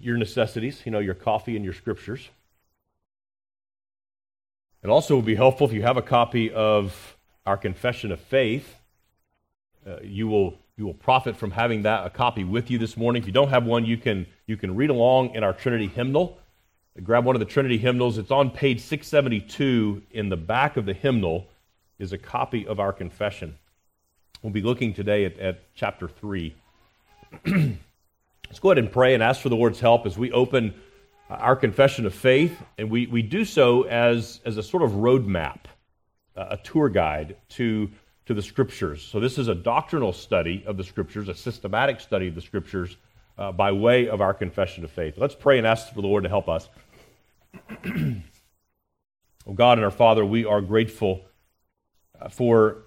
your necessities, you know, your coffee and your scriptures. It also would be helpful if you have a copy of our Confession of Faith. You will profit from having that a copy with you this morning. If you don't have one, you can read along in our Trinity hymnal. Grab one of the Trinity hymnals. It's on page 672. In the back of the hymnal is a copy of our confession. We'll be looking today at chapter 3. Let's go ahead and pray and ask for the Lord's help as we open our confession of faith, and we do so as a sort of roadmap, a tour guide to the Scriptures. So this is a doctrinal study of the Scriptures, a systematic study of the Scriptures by way of our confession of faith. Let's pray and ask for the Lord to help us. Oh God and our Father, we are grateful for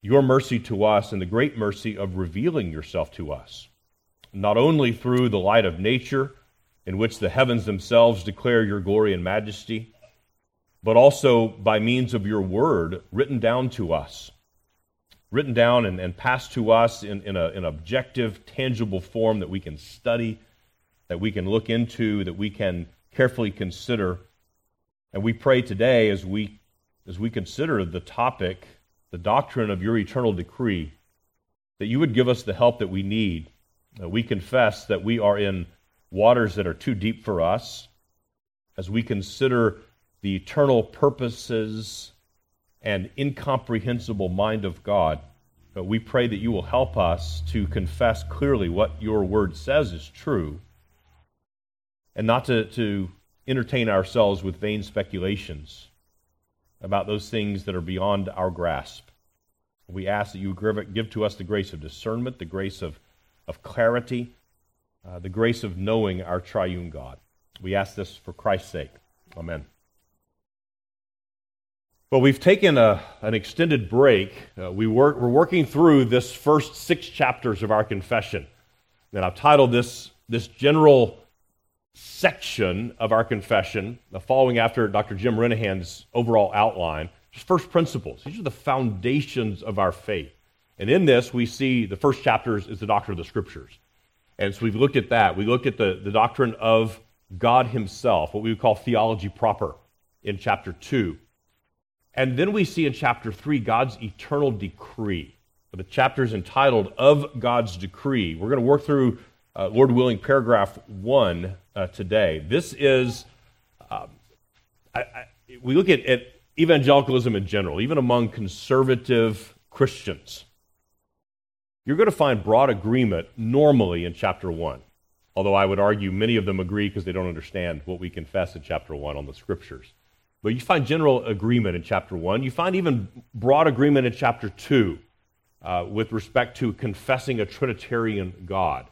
your mercy to us and the great mercy of revealing yourself to us, not only through the light of nature, in which the heavens themselves declare your glory and majesty, but also by means of your word written down to us, written down and passed to us in an objective, tangible form that we can study, that we can look into, that we can carefully consider. And we pray today as we consider the topic, the doctrine of your eternal decree, that you would give us the help that we need. We confess that we are in waters that are too deep for us as we consider the eternal purposes and incomprehensible mind of God. But we pray that you will help us to confess clearly what your word says is true, and not to entertain ourselves with vain speculations about those things that are beyond our grasp. We ask that you give to us the grace of discernment, the grace of clarity, the grace of knowing our triune God. We ask this for Christ's sake. Amen. Well, we've taken an extended break. We're working through this first 6 chapters of our confession. And I've titled this general section of our confession, following after Dr. Jim Renahan's overall outline, just first principles. These are the foundations of our faith. And in this, we see the first chapters is the doctrine of the Scriptures. And so we've looked at that. We looked at the doctrine of God himself, what we would call theology proper, in chapter 2. And then we see in chapter 3 God's eternal decree. The chapter is entitled Of God's Decree. We're going to work through, Lord willing, paragraph 1 today. This is, we look at evangelicalism in general, even among conservative Christians. You're going to find broad agreement normally in chapter 1, although I would argue many of them agree because they don't understand what we confess in chapter 1 on the Scriptures. But you find general agreement in chapter 1. You find even broad agreement in chapter 2 with respect to confessing a Trinitarian God.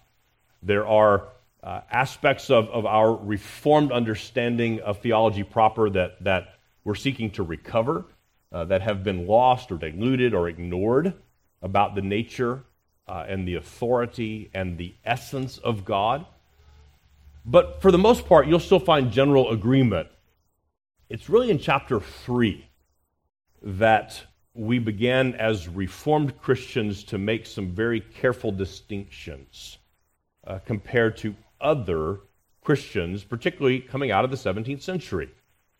There are aspects of our Reformed understanding of theology proper that we're seeking to recover, that have been lost or diluted or ignored, about the nature and the authority and the essence of God. But for the most part, you'll still find general agreement. It's really in chapter 3 that we began as Reformed Christians to make some very careful distinctions compared to other Christians, particularly coming out of the 17th century.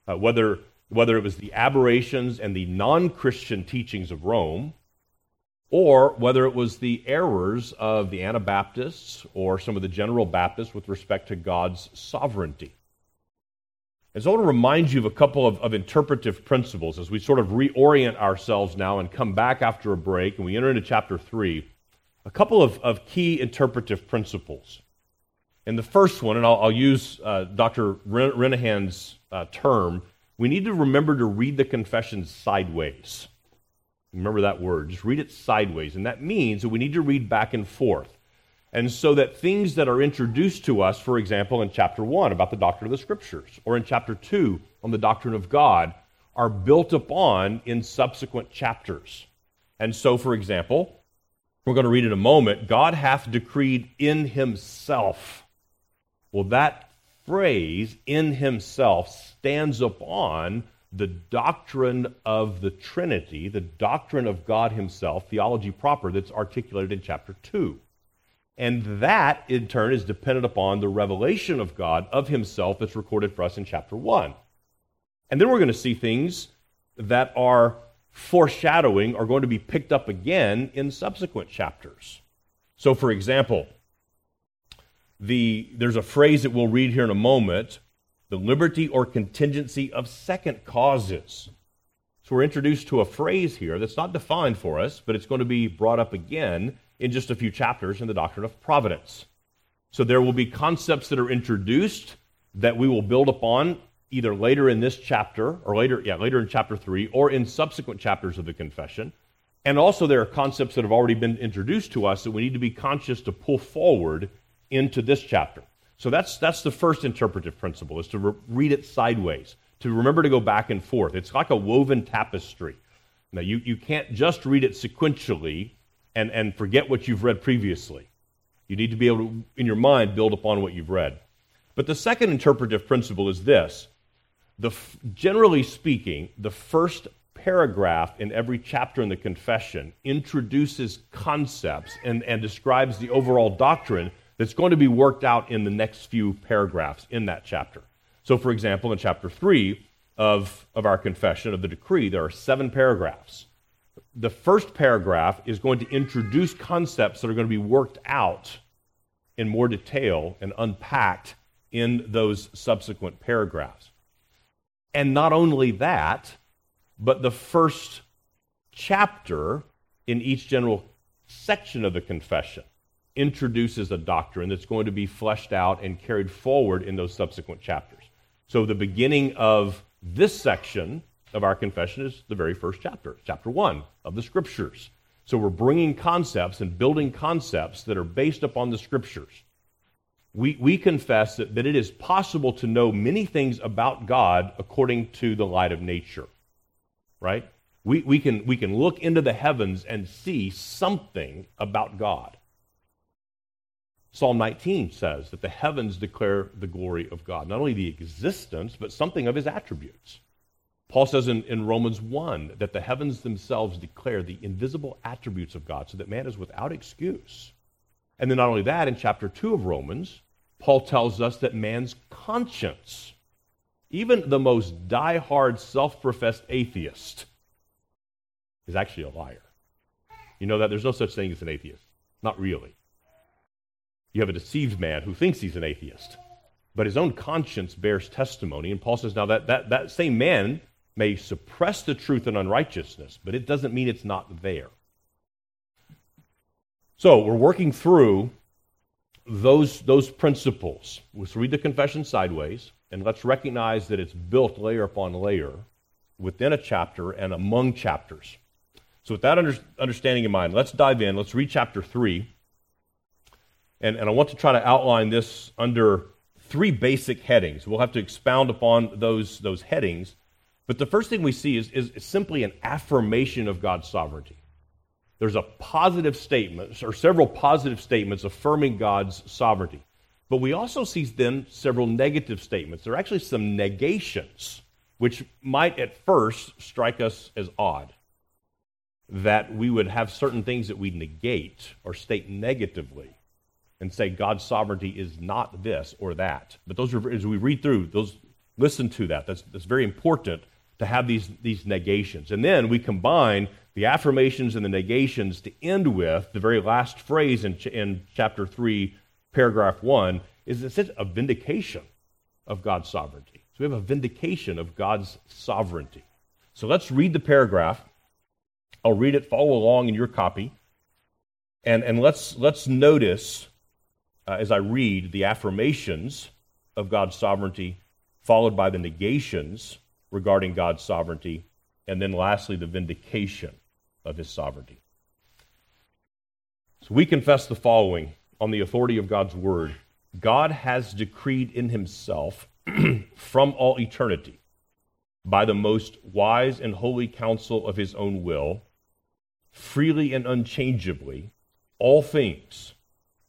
Whether it was the aberrations and the non-Christian teachings of Rome, or whether it was the errors of the Anabaptists or some of the General Baptists with respect to God's sovereignty. And so I want to remind you of a couple of interpretive principles as we sort of reorient ourselves now and come back after a break, and we enter into chapter 3, a couple of key interpretive principles. And the first one, and I'll use Dr. Renahan's term, we need to remember to read the confession sideways. Remember that word, just read it sideways. And that means that we need to read back and forth. And so that things that are introduced to us, for example, in chapter 1 about the doctrine of the Scriptures, or in chapter 2 on the doctrine of God, are built upon in subsequent chapters. And so, for example, we're going to read in a moment, God hath decreed in himself. Well, that phrase, in himself, stands upon the doctrine of the Trinity, the doctrine of God himself, theology proper, that's articulated in chapter 2. And that, in turn, is dependent upon the revelation of God, of himself, that's recorded for us in chapter 1. And then we're going to see things that are foreshadowing are going to be picked up again in subsequent chapters. So, for example, there's a phrase that we'll read here in a moment, the liberty or contingency of second causes. So we're introduced to a phrase here that's not defined for us, but it's going to be brought up again in just a few chapters in the doctrine of providence. So there will be concepts that are introduced that we will build upon either later in this chapter, or later in chapter 3, or in subsequent chapters of the Confession. And also there are concepts that have already been introduced to us that we need to be conscious to pull forward into this chapter. So that's the first interpretive principle, is to read it sideways, to remember to go back and forth. It's like a woven tapestry. Now, you can't just read it sequentially and forget what you've read previously. You need to be able to, in your mind, build upon what you've read. But the second interpretive principle is this. Generally speaking, the first paragraph in every chapter in the Confession introduces concepts and describes the overall doctrine that's going to be worked out in the next few paragraphs in that chapter. So, for example, in chapter 3 of our Confession, of the Decree, there are 7 paragraphs. The first paragraph is going to introduce concepts that are going to be worked out in more detail and unpacked in those subsequent paragraphs. And not only that, but the first chapter in each general section of the Confession introduces a doctrine that's going to be fleshed out and carried forward in those subsequent chapters. So the beginning of this section of our Confession is the very first chapter, chapter 1 of the Scriptures. So we're bringing concepts and building concepts that are based upon the Scriptures. We confess that it is possible to know many things about God according to the light of nature, right? We can look into the heavens and see something about God. Psalm 19 says that the heavens declare the glory of God, not only the existence, but something of his attributes. Paul says in Romans 1 that the heavens themselves declare the invisible attributes of God, so that man is without excuse. And then not only that, in chapter 2 of Romans, Paul tells us that man's conscience, even the most die-hard, self-professed atheist, is actually a liar. You know that there's no such thing as an atheist. Not really. You have a deceived man who thinks he's an atheist, but his own conscience bears testimony. And Paul says, now that same man may suppress the truth in unrighteousness, but it doesn't mean it's not there. So we're working through those principles. Let's read the Confession sideways, and let's recognize that it's built layer upon layer within a chapter and among chapters. So with that understanding in mind, let's dive in. Let's read chapter 3. And I want to try to outline this under 3 basic headings. We'll have to expound upon those headings. But the first thing we see is simply an affirmation of God's sovereignty. There's a positive statement, or several positive statements affirming God's sovereignty. But we also see then several negative statements. There are actually some negations, which might at first strike us as odd, that we would have certain things that we negate or state negatively and say God's sovereignty is not this or that. But those are, as we read through, those listen to that. That's very important to have these negations. And then we combine the affirmations and the negations to end with the very last phrase in chapter 3, paragraph 1, is a vindication of God's sovereignty. So we have a vindication of God's sovereignty. So let's read the paragraph. I'll read it, follow along in your copy. And let's notice, as I read, the affirmations of God's sovereignty, followed by the negations regarding God's sovereignty, and then lastly, the vindication of his sovereignty. So we confess the following on the authority of God's word. God has decreed in himself from all eternity, by the most wise and holy counsel of his own will, freely and unchangeably, all things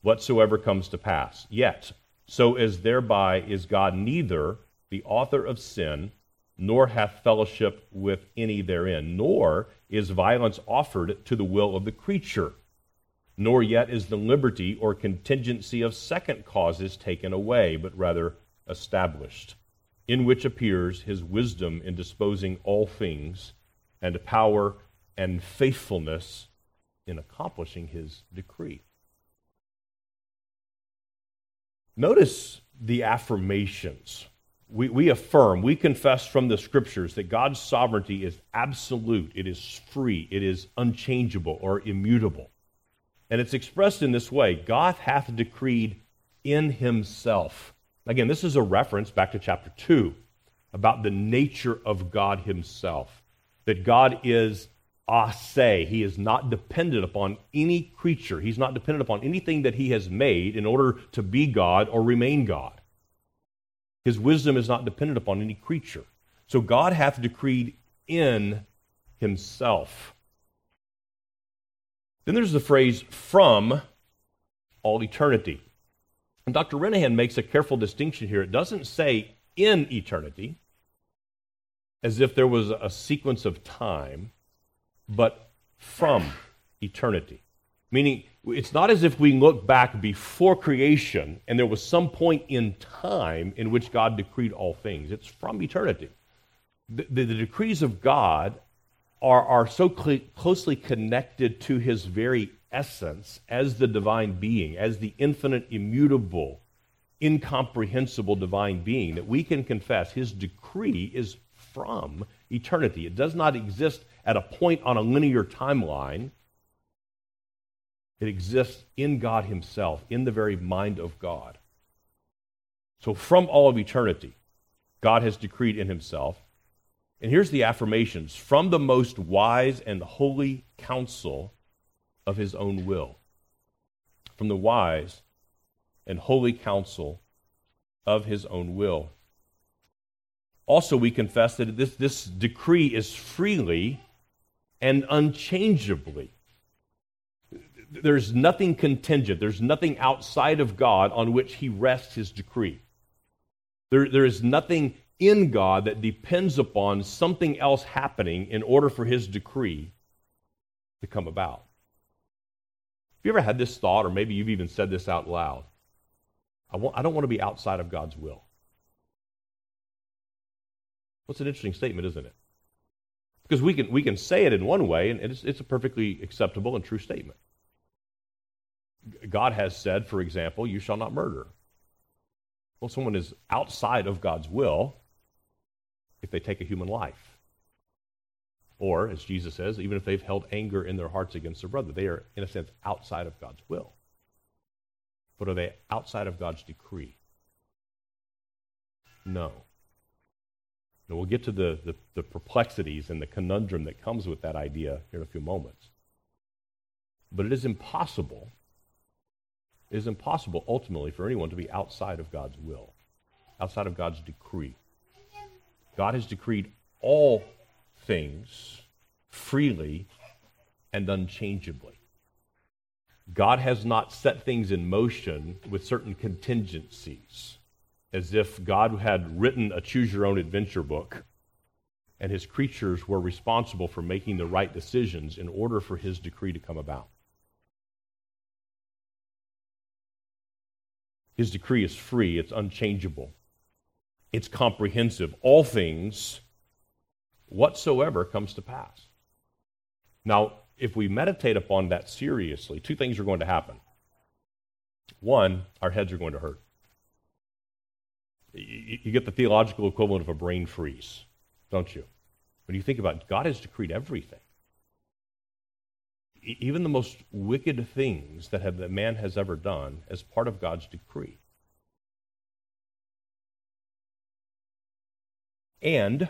whatsoever comes to pass. Yet, so as thereby is God neither the author of sin, nor hath fellowship with any therein, nor is violence offered to the will of the creature, nor yet is the liberty or contingency of second causes taken away, but rather established, in which appears his wisdom in disposing all things, and power and faithfulness in accomplishing his decree. Notice the affirmations. We affirm, we confess from the Scriptures that God's sovereignty is absolute, it is free, it is unchangeable or immutable. And it's expressed in this way: God hath decreed in himself. Again, this is a reference back to chapter 2 about the nature of God himself, that God is ase. He is not dependent upon any creature. He's not dependent upon anything that he has made in order to be God or remain God. His wisdom is not dependent upon any creature. So God hath decreed in himself. Then there's the phrase, from all eternity. And Dr. Renahan makes a careful distinction here. It doesn't say in eternity, as if there was a sequence of time, but from eternity. Meaning, it's not as if we look back before creation and there was some point in time in which God decreed all things. It's from eternity. The decrees of God are so closely connected to his very essence as the divine being, as the infinite, immutable, incomprehensible divine being, that we can confess his decree is from eternity. It does not exist at a point on a linear timeline. It exists in God himself, in the very mind of God. So from all of eternity, God has decreed in himself. And here's the affirmations: from the most wise and holy counsel of his own will. From the wise and holy counsel of his own will. Also, we confess that this decree is freely and unchangeably. There's nothing contingent. There's nothing outside of God on which he rests his decree. There is nothing in God that depends upon something else happening in order for his decree to come about. Have you ever had this thought, or maybe you've even said this out loud? I don't want to be outside of God's will. What's an interesting statement, isn't it? Because we can say it in one way, and it's a perfectly acceptable and true statement. God has said, for example, you shall not murder. Well, someone is outside of God's will if they take a human life. Or, as Jesus says, even if they've held anger in their hearts against their brother, they are, in a sense, outside of God's will. But are they outside of God's decree? No. And we'll get to the perplexities and the conundrum that comes with that idea here in a few moments. But it is impossible. It is impossible, ultimately, for anyone to be outside of God's will, outside of God's decree. God has decreed all things freely and unchangeably. God has not set things in motion with certain contingencies, as if God had written a choose-your-own-adventure book and his creatures were responsible for making the right decisions in order for his decree to come about. His decree is free, it's unchangeable, it's comprehensive. All things whatsoever comes to pass. Now, if we meditate upon that seriously, two things are going to happen. One, our heads are going to hurt. You get the theological equivalent of a brain freeze, don't you? When you think about it, God has decreed everything. Even the most wicked things that man has ever done as part of God's decree. And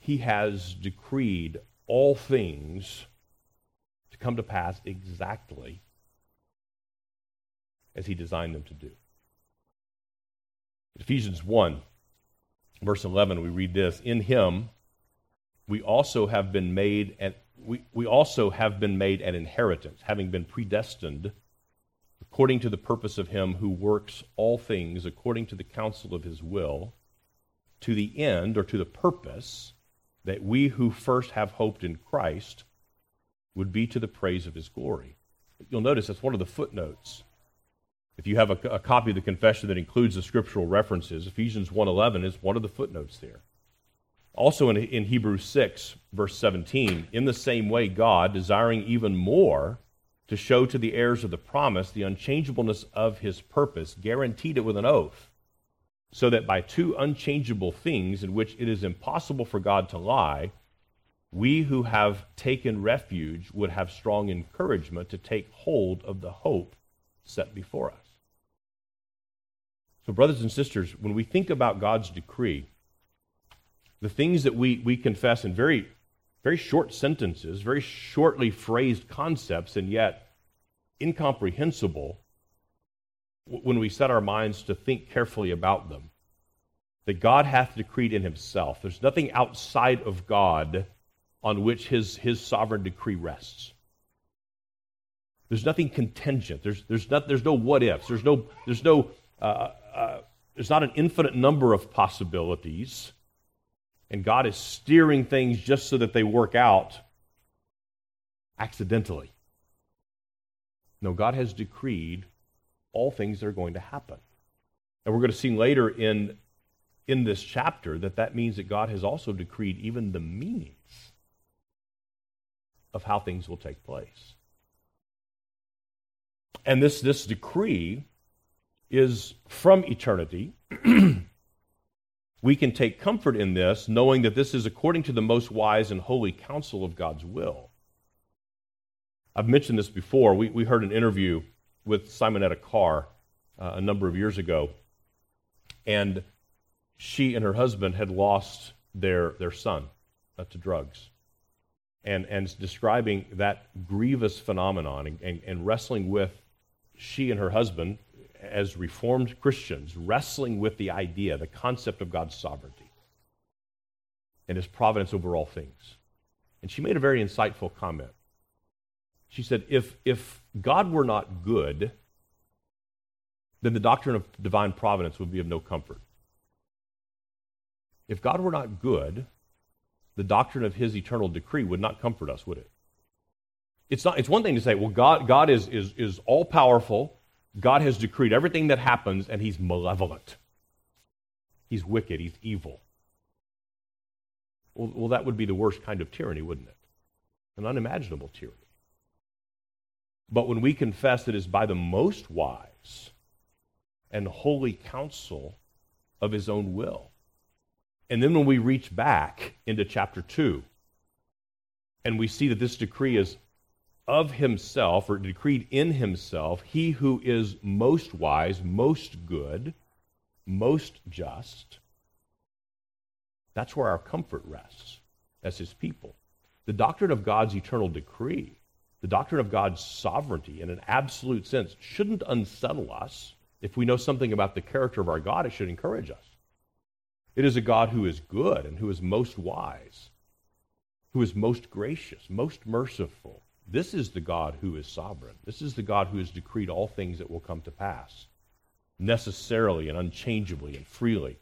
he has decreed all things to come to pass exactly as he designed them to do. Ephesians 1, verse 11, we read this: in him we also have been made, and we also have been made an inheritance, having been predestined according to the purpose of him who works all things according to the counsel of his will, to the end, or to the purpose, that we who first have hoped in Christ would be to the praise of his glory. You'll notice that's one of the footnotes. If you have a copy of the Confession that includes the scriptural references, Ephesians 1:11 is one of the footnotes there. Also in Hebrews 6, verse 17, in the same way God, desiring even more to show to the heirs of the promise the unchangeableness of his purpose, guaranteed it with an oath, so that by two unchangeable things in which it is impossible for God to lie, we who have taken refuge would have strong encouragement to take hold of the hope set before us. So, brothers and sisters, when we think about God's decree, the things that we confess in very, very short sentences, very shortly phrased concepts, and yet incomprehensible, when we set our minds to think carefully about them, that God hath decreed in himself. There's nothing outside of God on which his sovereign decree rests. There's nothing contingent. There's no what ifs. There's not an infinite number of possibilities, and God is steering things just so that they work out accidentally. No, God has decreed all things that are going to happen, and we're going to see later in this chapter that means that God has also decreed even the means of how things will take place. And this decree is from eternity. We can take comfort in this, knowing that this is according to the most wise and holy counsel of God's will. I've mentioned this before. We heard an interview with Simonetta Carr a number of years ago, and she and her husband had lost their son to drugs. And describing that grievous phenomenon and wrestling with, she and her husband, as Reformed Christians, wrestling with the idea, the concept of God's sovereignty and his providence over all things. And she made a very insightful comment. She said, if God were not good, then the doctrine of divine providence would be of no comfort. If God were not good, the doctrine of his eternal decree would not comfort us, would it? It's one thing to say, well, God is all-powerful, God has decreed everything that happens, and he's malevolent. He's wicked, he's evil. Well, that would be the worst kind of tyranny, wouldn't it? An unimaginable tyranny. But when we confess it is by the most wise and holy counsel of his own will. And then when we reach back into chapter 2, and we see that this decree is of himself, or decreed in himself, he who is most wise, most good, most just, that's where our comfort rests as his people. The doctrine of God's eternal decree, the doctrine of God's sovereignty in an absolute sense, shouldn't unsettle us. If we know something about the character of our God, it should encourage us. It is a God who is good and who is most wise, who is most gracious, most merciful. This is the God who is sovereign. This is the God who has decreed all things that will come to pass, necessarily and unchangeably and freely.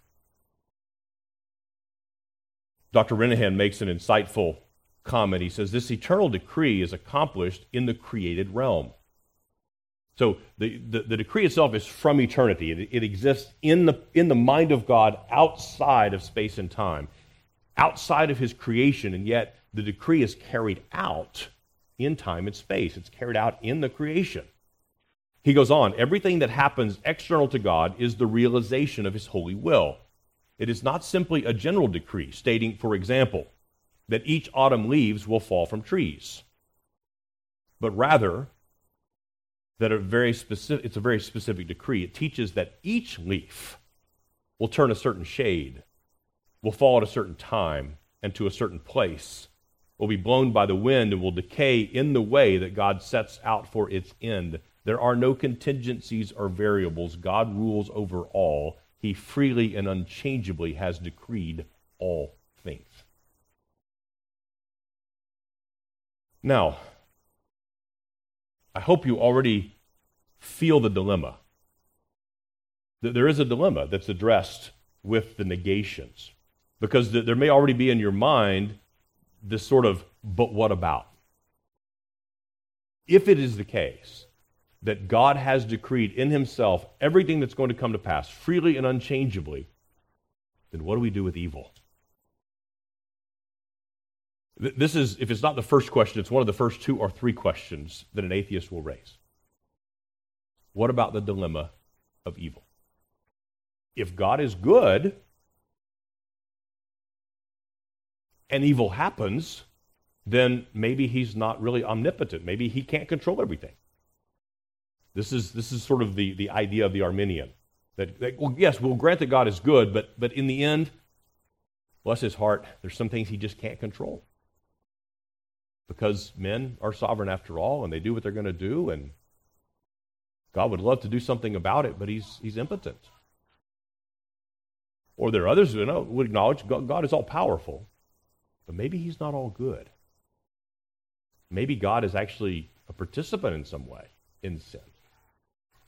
Dr. Renahan makes an insightful comment. He says, this eternal decree is accomplished in the created realm. So the decree itself is from eternity. It exists in the mind of God, outside of space and time, outside of his creation, and yet the decree is carried out in time and space. It's carried out in the creation. He goes on, everything that happens external to God is the realization of his holy will. It is not simply a general decree stating, for example, that each autumn leaves will fall from trees, but rather it's a very specific decree. It teaches that each leaf will turn a certain shade, will fall at a certain time and to a certain place, will be blown by the wind, and will decay in the way that God sets out for its end. There are no contingencies or variables. God rules over all. He freely and unchangeably has decreed all things. Now, I hope you already feel the dilemma. There is a dilemma that's addressed with the negations, because there may already be in your mind this sort of, but what about? If it is the case that God has decreed in himself everything that's going to come to pass freely and unchangeably, then what do we do with evil? This is, if it's not the first question, it's one of the first two or three questions that an atheist will raise. What about the dilemma of evil? If God is good and evil happens, then maybe he's not really omnipotent. Maybe he can't control everything. This is sort of the idea of the Arminian. That well, yes, we'll grant that God is good, but in the end, bless his heart, there's some things he just can't control. Because men are sovereign after all, and they do what they're going to do, and God would love to do something about it, but he's impotent. Or there are others who would acknowledge God is all-powerful, but maybe he's not all good. Maybe God is actually a participant in some way in sin.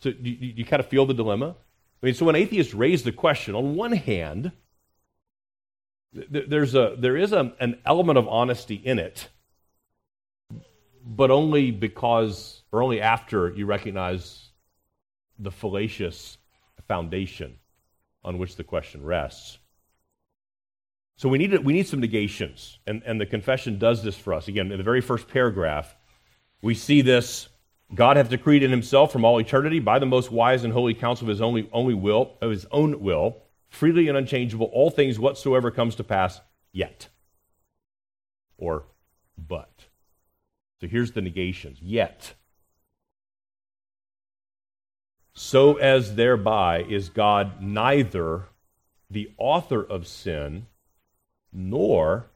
So you kind of feel the dilemma? I mean, so when atheists raise the question, on one hand, there is an element of honesty in it, but only because, or only after you recognize the fallacious foundation on which the question rests. So we need some negations, and the confession does this for us. Again, in the very first paragraph, we see this: God hath decreed in himself from all eternity by the most wise and holy counsel of his own will, freely and unchangeable, all things whatsoever comes to pass, yet. Or but. So here's the negations. Yet. So as thereby is God neither the author of sin, nor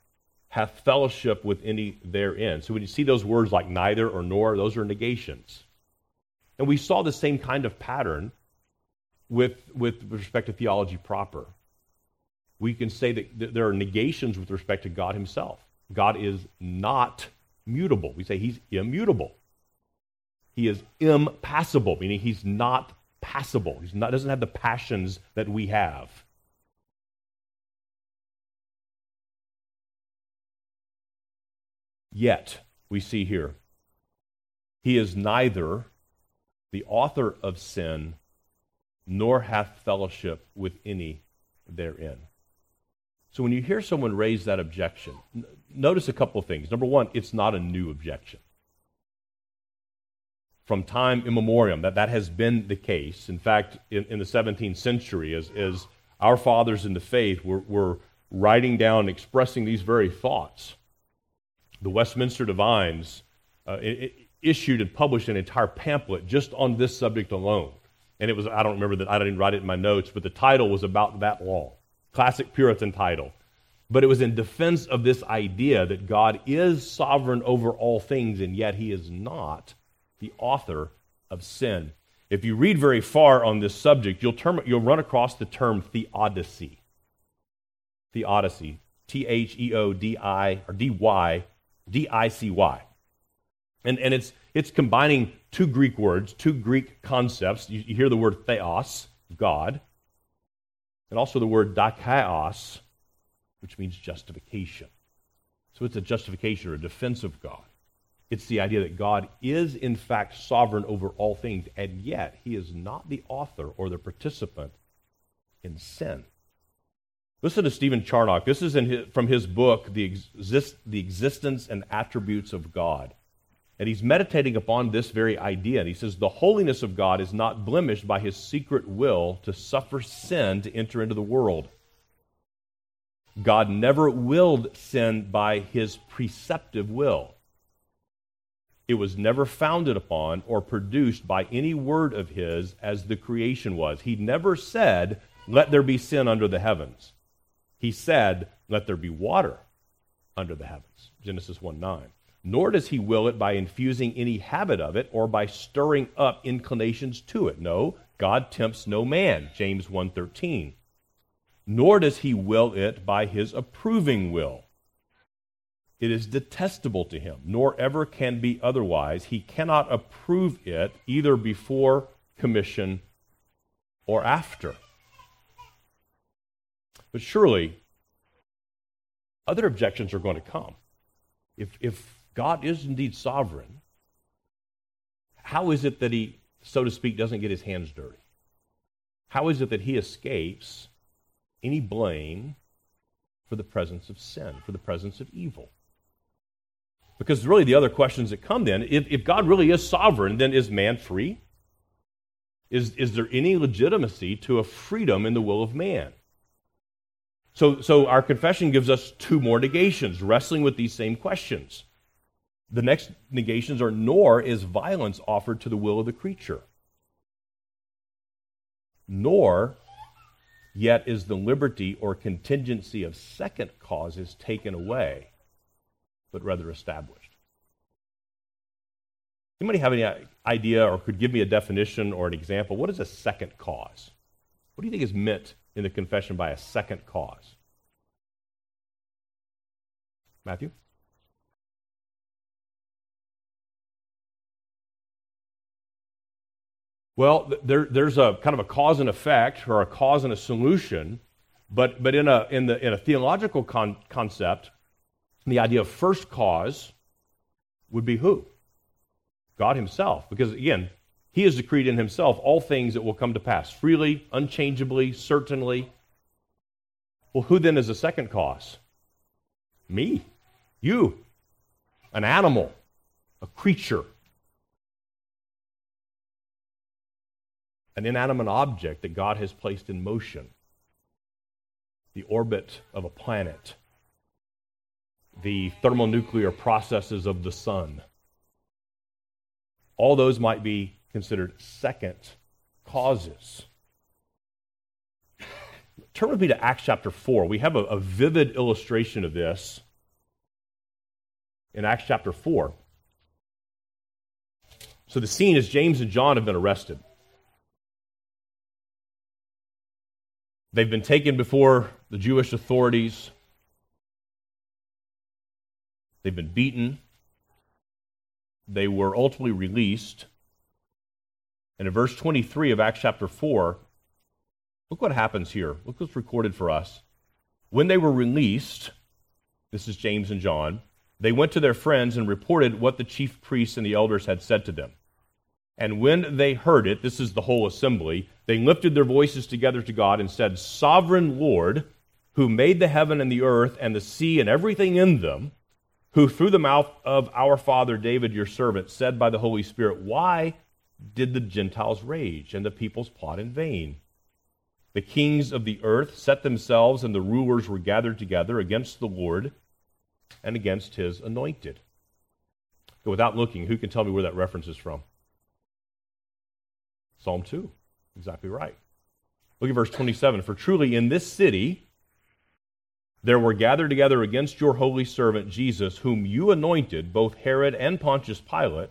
hath fellowship with any therein. So when you see those words like neither or nor, those are negations. And we saw the same kind of pattern with respect to theology proper. We can say that there are negations with respect to God himself. God is not mutable. We say he's immutable. He is impassible, meaning he's not passible. He doesn't have the passions that we have. Yet, we see here, he is neither the author of sin, nor hath fellowship with any therein. So when you hear someone raise that objection, notice a couple of things. Number one, it's not a new objection. From time immemorial, that has been the case. In fact, in the 17th century, as our fathers in the faith were writing down and expressing these very thoughts, the Westminster Divines issued and published an entire pamphlet just on this subject alone. And it was, I don't remember that, I didn't write it in my notes, but the title was about that long. Classic Puritan title. But it was in defense of this idea that God is sovereign over all things, and yet he is not the author of sin. If you read very far on this subject, you'll run across the term theodicy. Theodicy. T-H-E-O-D-I, or D-Y, D-I-C-Y. And it's combining two Greek words, two Greek concepts. You hear the word theos, God, and also the word dikaios, which means justification. So it's a justification or a defense of God. It's the idea that God is, in fact, sovereign over all things, and yet he is not the author or the participant in sin. Listen to Stephen Charnock. This is from his book, The Existence and Attributes of God. And he's meditating upon this very idea. And he says, the holiness of God is not blemished by his secret will to suffer sin to enter into the world. God never willed sin by his preceptive will. It was never founded upon or produced by any word of his as the creation was. He never said, let there be sin under the heavens. He said, let there be water under the heavens, Genesis 1:9. Nor does he will it by infusing any habit of it or by stirring up inclinations to it. No, God tempts no man, James 1:13. Nor does he will it by his approving will. It is detestable to him, nor ever can be otherwise. He cannot approve it either before commission or after. But surely, other objections are going to come. If God is indeed sovereign, how is it that he, so to speak, doesn't get his hands dirty? How is it that he escapes any blame for the presence of sin, for the presence of evil? Because really the other questions that come then, if God really is sovereign, then is man free? Is there any legitimacy to a freedom in the will of man? So our confession gives us two more negations, wrestling with these same questions. The next negations are, nor is violence offered to the will of the creature. Nor yet is the liberty or contingency of second causes taken away, but rather established. Anybody have any idea or could give me a definition or an example? What is a second cause? What do you think is meant in the confession by a second cause? Matthew? Well, there's a kind of a cause and effect, or a cause and a solution, but in a theological concept, the idea of first cause would be who? God Himself, because again, He has decreed in Himself all things that will come to pass freely, unchangeably, certainly. Well, who then is the second cause? Me, you, an animal, a creature, an inanimate object that God has placed in motion, the orbit of a planet, the thermonuclear processes of the sun. All those might be considered second causes. Turn with me to Acts chapter 4. We have a vivid illustration of this in Acts chapter 4. So the scene is James and John have been arrested. They've been taken before the Jewish authorities. They've been beaten. They were ultimately released. And in verse 23 of Acts chapter 4, look what happens here. Look what's recorded for us. When they were released, this is James and John, they went to their friends and reported what the chief priests and the elders had said to them. And when they heard it, this is the whole assembly, they lifted their voices together to God and said, "Sovereign Lord, who made the heaven and the earth and the sea and everything in them, who through the mouth of our father David, your servant, said by the Holy Spirit, why did the Gentiles rage and the peoples plot in vain? The kings of the earth set themselves and the rulers were gathered together against the Lord and against His anointed." But without looking, who can tell me where that reference is from? Psalm 2, exactly right. Look at verse 27. "For truly in this city there were gathered together against your holy servant Jesus, whom you anointed, both Herod and Pontius Pilate,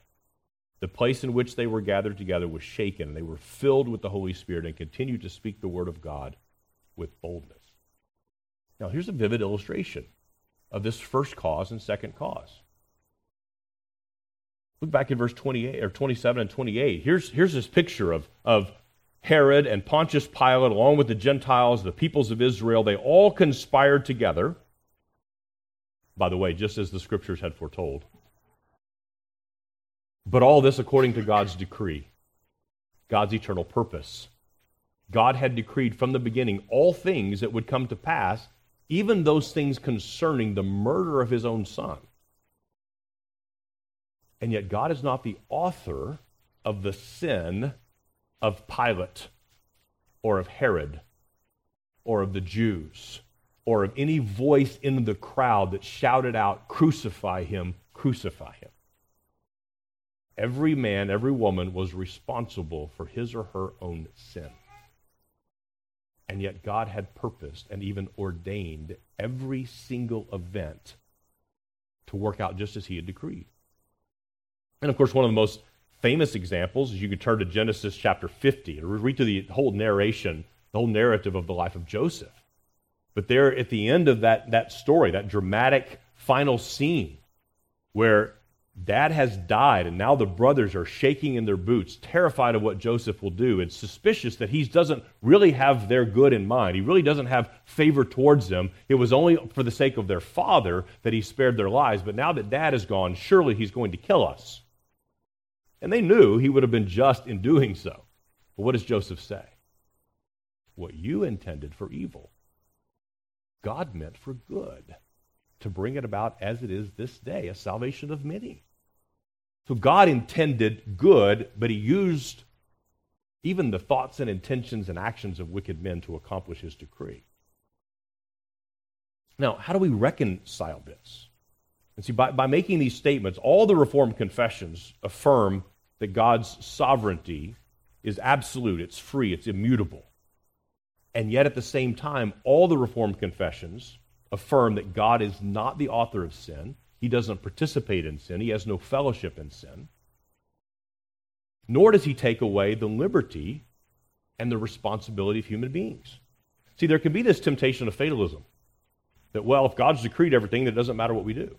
the place in which they were gathered together was shaken, and they were filled with the Holy Spirit and continued to speak the word of God with boldness. Now here's a vivid illustration of this first cause and second cause. Look back at verse 28 or 27 and 28. Here's this picture of Herod and Pontius Pilate, along with the Gentiles, the peoples of Israel. They all conspired together, by the way, just as the Scriptures had foretold. But all this according to God's decree, God's eternal purpose. God had decreed from the beginning all things that would come to pass, even those things concerning the murder of His own Son. And yet God is not the author of the sin of Pilate, or of Herod, or of the Jews, or of any voice in the crowd that shouted out, "Crucify him, crucify him." Every man, every woman was responsible for his or her own sin. And yet God had purposed and even ordained every single event to work out just as He had decreed. And of course, one of the most famous examples is you can turn to Genesis chapter 50. Read through the whole narration the whole narrative of the life of Joseph. But there at the end of that story, that dramatic final scene where dad has died and now the brothers are shaking in their boots, terrified of what Joseph will do and suspicious that he doesn't really have their good in mind. He really doesn't have favor towards them. It was only for the sake of their father that he spared their lives. But now that dad is gone, surely he's going to kill us. And they knew he would have been just in doing so. But what does Joseph say? What you intended for evil, God meant for good, to bring it about as it is this day, a salvation of many. So God intended good, but he used even the thoughts and intentions and actions of wicked men to accomplish his decree. Now, how do we reconcile this? And see, by making these statements, all the Reformed confessions affirm that God's sovereignty is absolute, it's free, it's immutable. And yet at the same time, all the Reformed confessions affirm that God is not the author of sin. He doesn't participate in sin. He has no fellowship in sin. Nor does he take away the liberty and the responsibility of human beings. See, there can be this temptation of fatalism that, well, if God's decreed everything, then it doesn't matter what we do.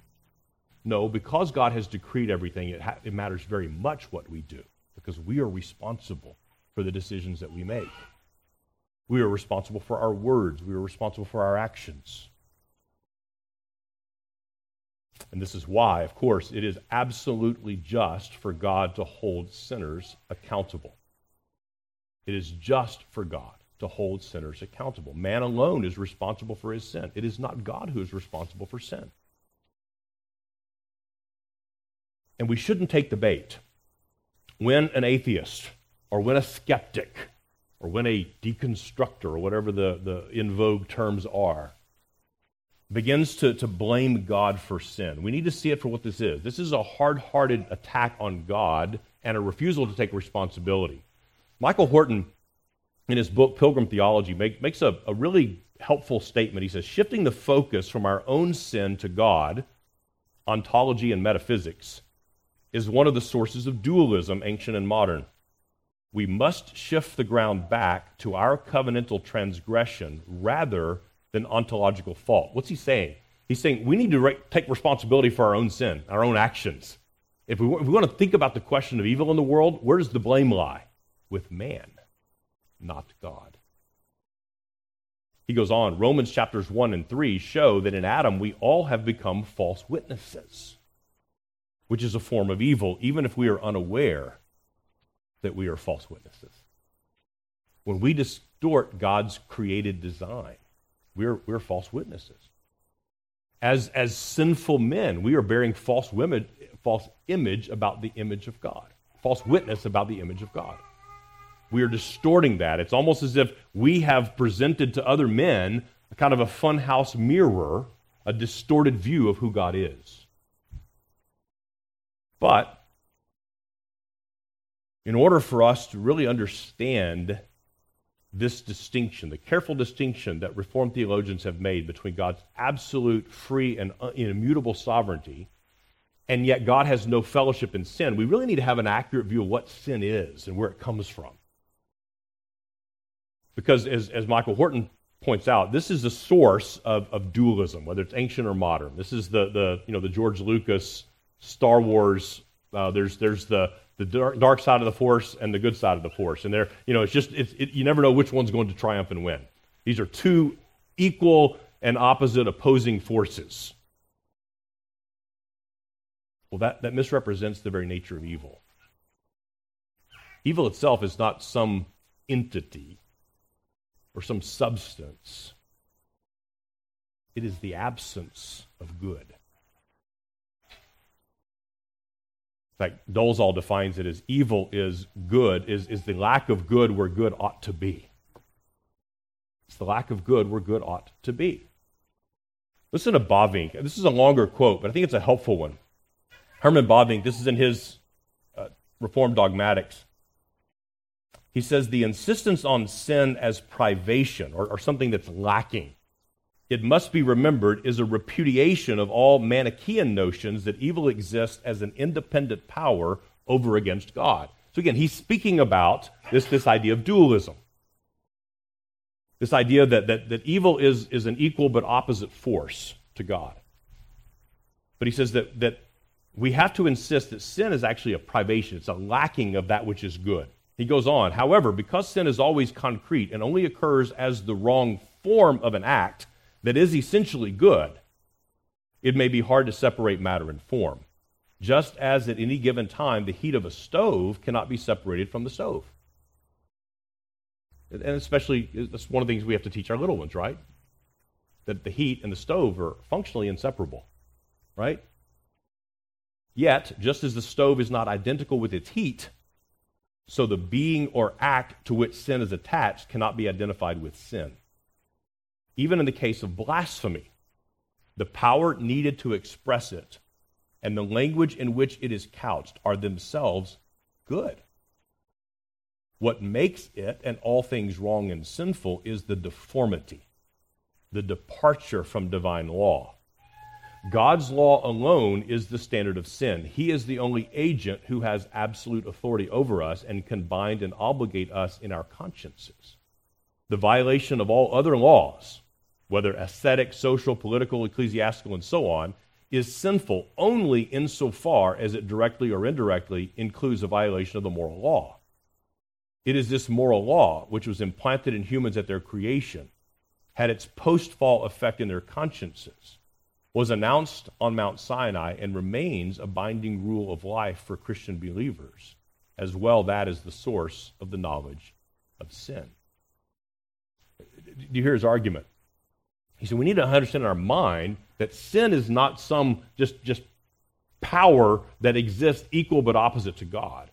No, because God has decreed everything, it matters very much what we do, because we are responsible for the decisions that we make. We are responsible for our words. We are responsible for our actions. And this is why, of course, it is absolutely just for God to hold sinners accountable. It is just for God to hold sinners accountable. Man alone is responsible for his sin. It is not God who is responsible for sin. And we shouldn't take the bait. When an atheist, or when a skeptic, or when a deconstructor, or whatever the in vogue terms are, begins to blame God for sin, we need to see it for what this is. This is a hard-hearted attack on God and a refusal to take responsibility. Michael Horton, in his book Pilgrim Theology, makes a really helpful statement. He says, shifting the focus from our own sin to God, ontology and metaphysics, is one of the sources of dualism, ancient and modern. We must shift the ground back to our covenantal transgression rather than ontological fault. What's he saying? He's saying we need to take responsibility for our own sin, our own actions. If we want to think about the question of evil in the world, where does the blame lie? With man, not God. He goes on, Romans chapters 1 and 3 show that in Adam we all have become false witnesses, which is a form of evil, even if we are unaware that we are false witnesses. When we distort God's created design, we're false witnesses. As sinful men, we are bearing false witness about the image of God. We are distorting that. It's almost as if we have presented to other men a kind of a funhouse mirror, a distorted view of who God is. But in order for us to really understand this distinction, the careful distinction that Reformed theologians have made between God's absolute, free, and immutable sovereignty, and yet God has no fellowship in sin, we really need to have an accurate view of what sin is and where it comes from. Because as Michael Horton points out, this is the source of dualism, whether it's ancient or modern. This is the George Lucas, Star Wars, there's the dark side of the force and the good side of the force. And you never know which one's going to triumph and win. These are two equal and opposite opposing forces. Well, that misrepresents the very nature of evil. Evil itself is not some entity or some substance. It is the absence of good. In fact, Dolezal defines it as evil is good, is the lack of good where good ought to be. It's the lack of good where good ought to be. Listen to Bavinck. This is a longer quote, but I think it's a helpful one. Hermann Bavinck, this is in his Reformed Dogmatics. He says, the insistence on sin as privation, or something that's lacking, it must be remembered, is a repudiation of all Manichaean notions that evil exists as an independent power over against God. So again, he's speaking about this idea of dualism. This idea that evil is an equal but opposite force to God. But he says that we have to insist that sin is actually a privation. It's a lacking of that which is good. He goes on, however, because sin is always concrete and only occurs as the wrong form of an act that is essentially good, it may be hard to separate matter and form, just as at any given time the heat of a stove cannot be separated from the stove. And especially, that's one of the things we have to teach our little ones, right? That the heat and the stove are functionally inseparable, right? Yet, just as the stove is not identical with its heat, so the being or act to which sin is attached cannot be identified with sin. Even in the case of blasphemy, the power needed to express it and the language in which it is couched are themselves good. What makes it and all things wrong and sinful is the deformity, the departure from divine law. God's law alone is the standard of sin. He is the only agent who has absolute authority over us and can bind and obligate us in our consciences. The violation of all other laws, whether ascetic, social, political, ecclesiastical, and so on, is sinful only insofar as it directly or indirectly includes a violation of the moral law. It is this moral law, which was implanted in humans at their creation, had its post-fall effect in their consciences, was announced on Mount Sinai and remains a binding rule of life for Christian believers. As well, that is the source of the knowledge of sin. Do you hear his argument? He said we need to understand in our mind that sin is not some just power that exists equal but opposite to God.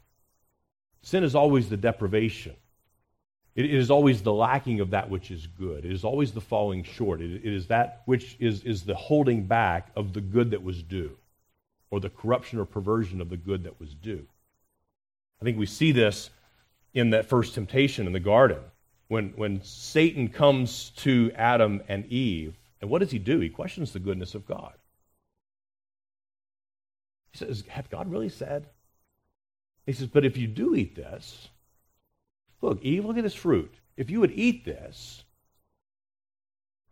Sin is always the deprivation. It is always the lacking of that which is good. It is always the falling short. It is that which is the holding back of the good that was due, or the corruption or perversion of the good that was due. I think we see this in that first temptation in the garden, when Satan comes to Adam and Eve, and what does he do? He questions the goodness of God. He says, "Hath God really said?" He says, "But if you do eat this, look, Eve, look at this fruit. If you would eat this,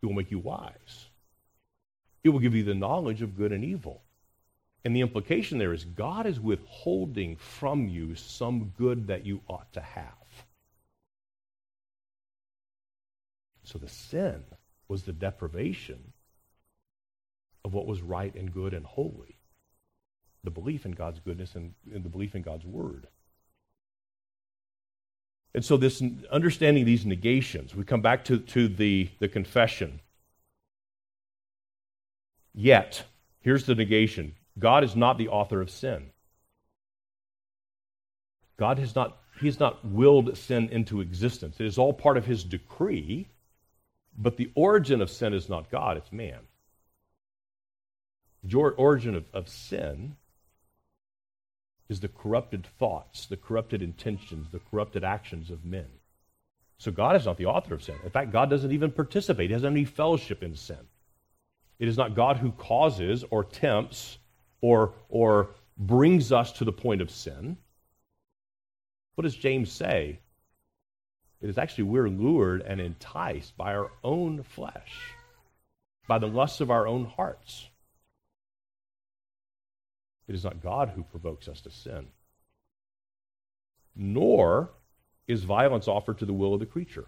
it will make you wise. It will give you the knowledge of good and evil." And the implication there is God is withholding from you some good that you ought to have. So the sin was the deprivation of what was right and good and holy, the belief in God's goodness and the belief in God's word. And so this understanding these negations, we come back to the confession. Yet, here's the negation. God is not the author of sin. God has not, he has not willed sin into existence. It is all part of his decree, but the origin of sin is not God, it's man. The origin of sin is the corrupted thoughts, the corrupted intentions, the corrupted actions of men. So God is not the author of sin. In fact, God doesn't even participate. He doesn't have any fellowship in sin. It is not God who causes or tempts or brings us to the point of sin. What does James say? It is actually we're lured and enticed by our own flesh, by the lusts of our own hearts. It is not God who provokes us to sin. Nor is violence offered to the will of the creature.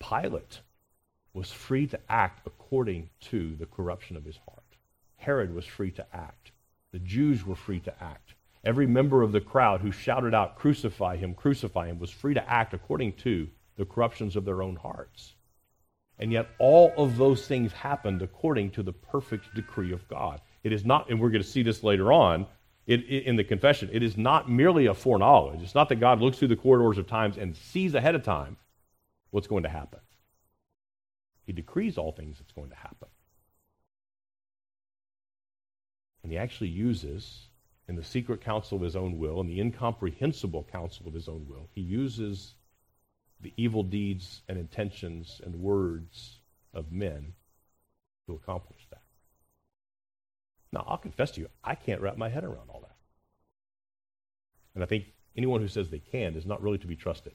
Pilate was free to act according to the corruption of his heart. Herod was free to act. The Jews were free to act. Every member of the crowd who shouted out, crucify him, was free to act according to the corruptions of their own hearts. And yet all of those things happened according to the perfect decree of God. It is not, and we're going to see this later on in the confession, it is not merely a foreknowledge. It's not that God looks through the corridors of times and sees ahead of time what's going to happen. He decrees all things that's going to happen. And he actually uses, in the secret counsel of his own will, in the incomprehensible counsel of his own will, he uses the evil deeds and intentions and words of men to accomplish that. Now, I'll confess to you, I can't wrap my head around all that. And I think anyone who says they can is not really to be trusted.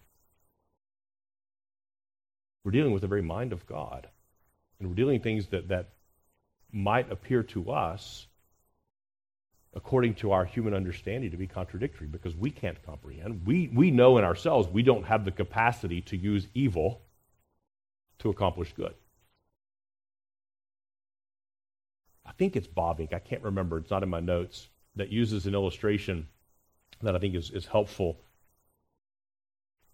We're dealing with the very mind of God. And we're dealing with things that might appear to us, according to our human understanding, to be contradictory, because we can't comprehend. We know in ourselves we don't have the capacity to use evil to accomplish good. I think it's Bavinck, I can't remember, it's not in my notes, that uses an illustration that I think is helpful,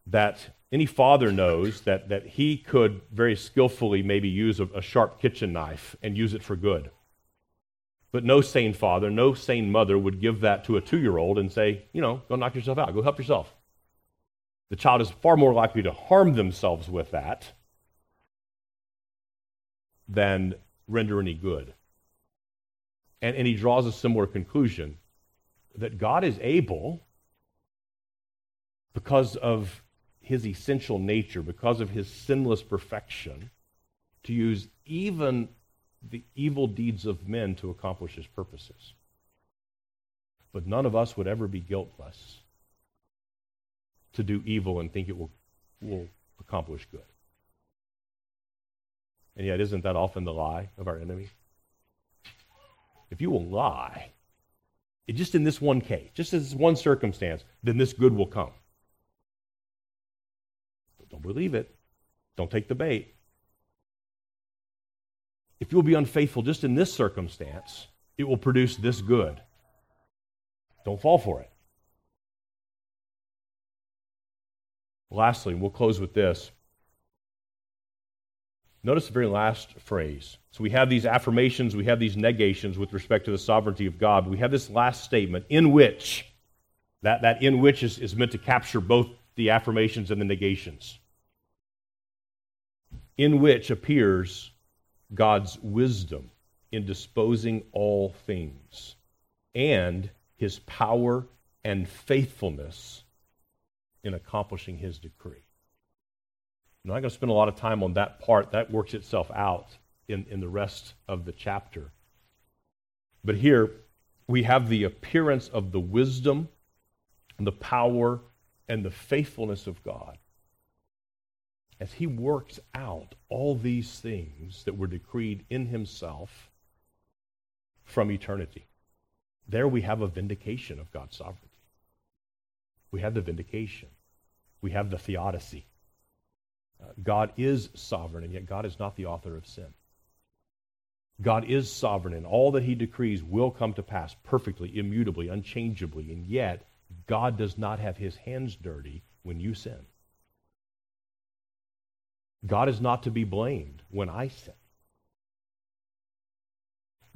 that any father knows that he could very skillfully maybe use a sharp kitchen knife and use it for good. But no sane father, no sane mother would give that to a 2-year-old and say, you know, go knock yourself out, go help yourself. The child is far more likely to harm themselves with that than render any good. And he draws a similar conclusion, that God is able, because of his essential nature, because of his sinless perfection, to use even the evil deeds of men to accomplish his purposes. But none of us would ever be guiltless to do evil and think it will accomplish good. And yet, isn't that often the lie of our enemy? If you will lie, just in this one case, just in this one circumstance, then this good will come. But don't believe it. Don't take the bait. If you'll be unfaithful just in this circumstance, it will produce this good. Don't fall for it. Lastly, we'll close with this. Notice the very last phrase. So we have these affirmations, we have these negations with respect to the sovereignty of God. We have this last statement, in which, that in which is meant to capture both the affirmations and the negations. In which appears God's wisdom in disposing all things, and his power and faithfulness in accomplishing his decree. I'm not going to spend a lot of time on that part. That works itself out in the rest of the chapter. But here we have the appearance of the wisdom, the power, and the faithfulness of God as he works out all these things that were decreed in himself from eternity. There we have a vindication of God's sovereignty. We have the vindication. We have the theodicy. God is sovereign, and yet God is not the author of sin. God is sovereign, and all that he decrees will come to pass perfectly, immutably, unchangeably, and yet God does not have his hands dirty when you sin. God is not to be blamed when I sin.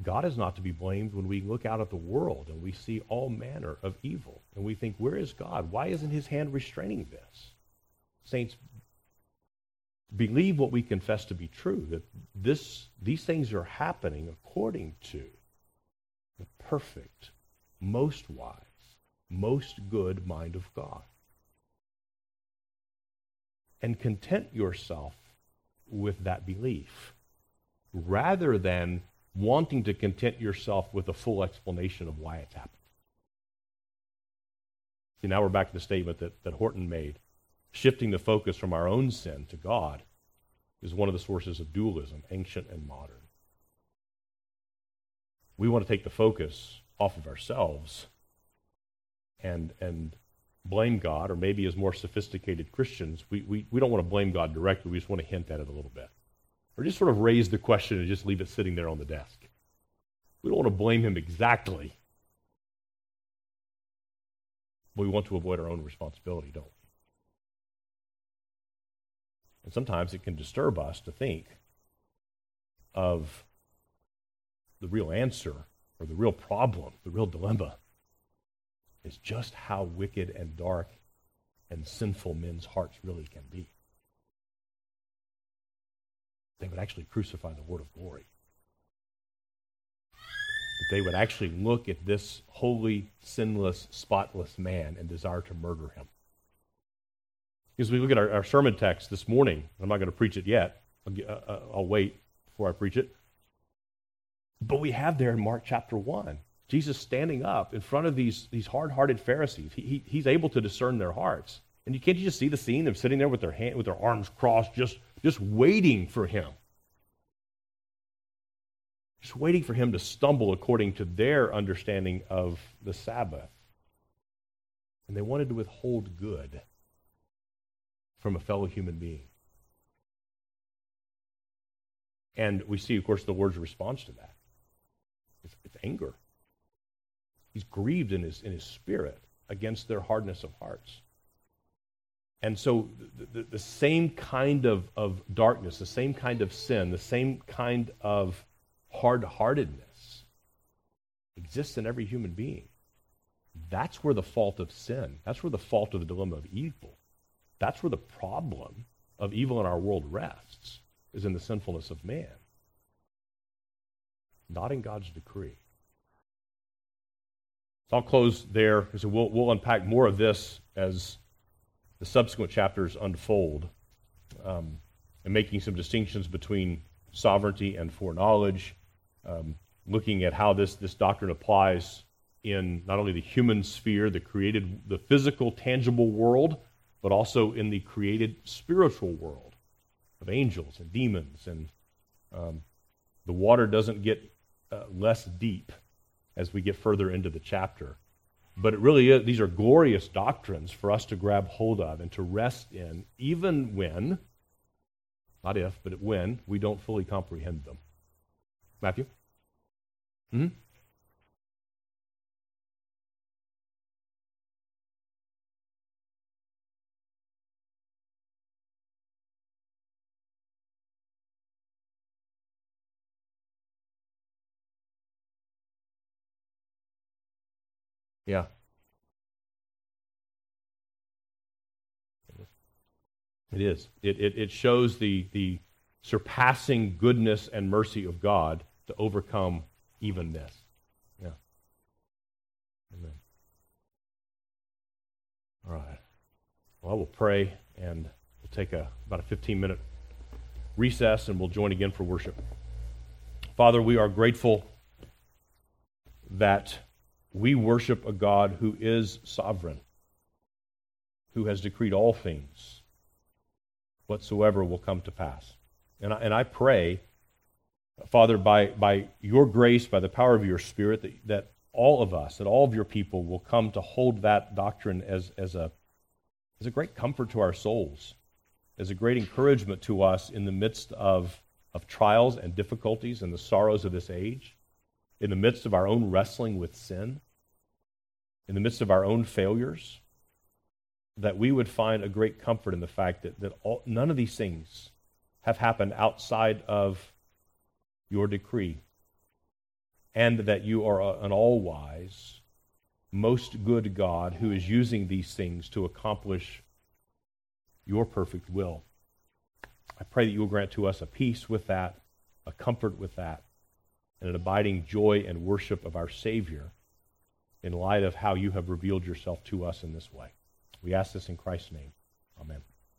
God is not to be blamed when we look out at the world and we see all manner of evil, and we think, where is God? Why isn't his hand restraining this? Saints, believe what we confess to be true, that these things are happening according to the perfect, most wise, most good mind of God. And content yourself with that belief, rather than wanting to content yourself with a full explanation of why it's happened. See, now we're back to the statement that Horton made. Shifting the focus from our own sin to God is one of the sources of dualism, ancient and modern. We want to take the focus off of ourselves and blame God, or maybe as more sophisticated Christians, we don't want to blame God directly, we just want to hint at it a little bit. Or just sort of raise the question and just leave it sitting there on the desk. We don't want to blame him exactly, but we want to avoid our own responsibility, don't we? And sometimes it can disturb us to think of the real answer or the real problem, the real dilemma, is just how wicked and dark and sinful men's hearts really can be. They would actually crucify the Word of glory. That they would actually look at this holy, sinless, spotless man and desire to murder him. As we look at our sermon text this morning, I'm not going to preach it yet. I'll wait before I preach it. But we have there in Mark chapter 1, Jesus standing up in front of these hard-hearted Pharisees. He's able to discern their hearts. And you can't just see the scene of sitting there with their arms crossed, just just waiting for him. Just waiting for him to stumble according to their understanding of the Sabbath. And they wanted to withhold good from a fellow human being. And we see, of course, the Lord's response to that. It's anger. He's grieved in his spirit against their hardness of hearts. And so the same kind of darkness, the same kind of sin, the same kind of hard-heartedness exists in every human being. That's where the fault of sin, that's where the fault of the dilemma of evil, that's where the problem of evil in our world rests, is in the sinfulness of man, not in God's decree. So I'll close there. So we'll unpack more of this as the subsequent chapters unfold, and making some distinctions between sovereignty and foreknowledge, looking at how this doctrine applies in not only the human sphere, the physical, tangible world, but also in the created spiritual world of angels and demons. And the water doesn't get less deep as we get further into the chapter. But it really is, these are glorious doctrines for us to grab hold of and to rest in, even when, not if, but when, we don't fully comprehend them. Matthew? Mm-hmm? Yeah. It is. It shows the surpassing goodness and mercy of God to overcome even this. Yeah. Amen. All right. Well, I will pray, and we'll take about a 15-minute recess, and we'll join again for worship. Father, we are grateful that we worship a God who is sovereign, who has decreed all things, whatsoever will come to pass. And I pray, Father, by your grace, by the power of your Spirit, that all of us, that all of your people will come to hold that doctrine as a great comfort to our souls, as a great encouragement to us in the midst of trials and difficulties and the sorrows of this age, in the midst of our own wrestling with sin, in the midst of our own failures, that we would find a great comfort in the fact that none of these things have happened outside of your decree, and that you are an all-wise, most good God who is using these things to accomplish your perfect will. I pray that you will grant to us a peace with that, a comfort with that, and an abiding joy and worship of our Savior in light of how you have revealed yourself to us in this way. We ask this in Christ's name. Amen.